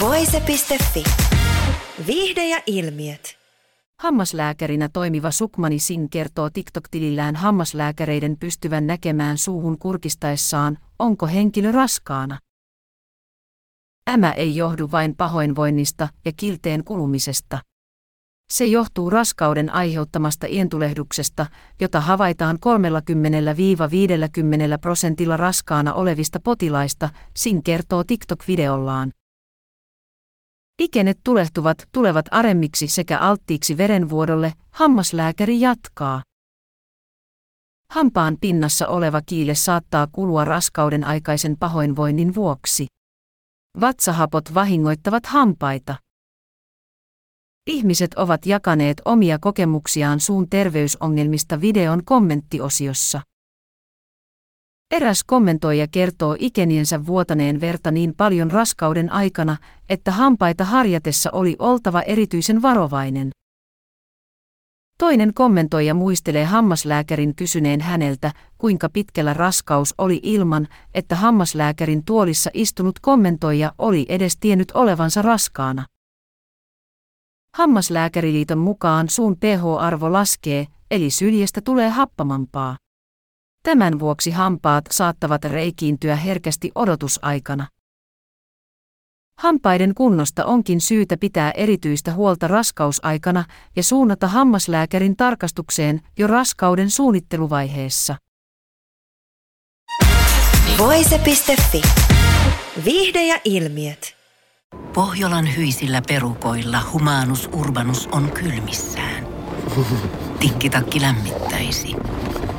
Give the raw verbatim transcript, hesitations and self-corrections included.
Voice piste fi. Viihde ja ilmiöt. Hammaslääkärinä toimiva Sukmani Singh kertoo TikTok-tilillään hammaslääkäreiden pystyvän näkemään suuhun kurkistaessaan, onko henkilö raskaana. Tämä ei johdu vain pahoinvoinnista ja kilteen kulumisesta. Se johtuu raskauden aiheuttamasta ientulehduksesta, jota havaitaan kolmekymmentä viisikymmentä prosentilla raskaana olevista potilaista, Singh kertoo TikTok-videollaan. Ikenet tulehtuvat tulevat aremmiksi sekä alttiiksi verenvuodolle, hammaslääkäri jatkaa. Hampaan pinnassa oleva kiile saattaa kulua raskauden aikaisen pahoinvoinnin vuoksi. Vatsahapot vahingoittavat hampaita. Ihmiset ovat jakaneet omia kokemuksiaan suun terveysongelmista videon kommenttiosiossa. Eräs kommentoija kertoo ikeniensä vuotaneen verta niin paljon raskauden aikana, että hampaita harjatessa oli oltava erityisen varovainen. Toinen kommentoija muistelee hammaslääkärin kysyneen häneltä, kuinka pitkällä raskaus oli ilman, että hammaslääkärin tuolissa istunut kommentoija oli edes tiennyt olevansa raskaana. Hammaslääkäriliiton mukaan suun pH-arvo laskee, eli syljestä tulee happamampaa. Tämän vuoksi hampaat saattavat reikiintyä herkästi odotusaikana. Hampaiden kunnosta onkin syytä pitää erityistä huolta raskausaikana ja suunnata hammaslääkärin tarkastukseen jo raskauden suunnitteluvaiheessa. Voice piste fi. Viihde ja ilmiöt. Pohjolan hyisillä perukoilla Humanus Urbanus on kylmissään. Tikkitakki lämmittäisi.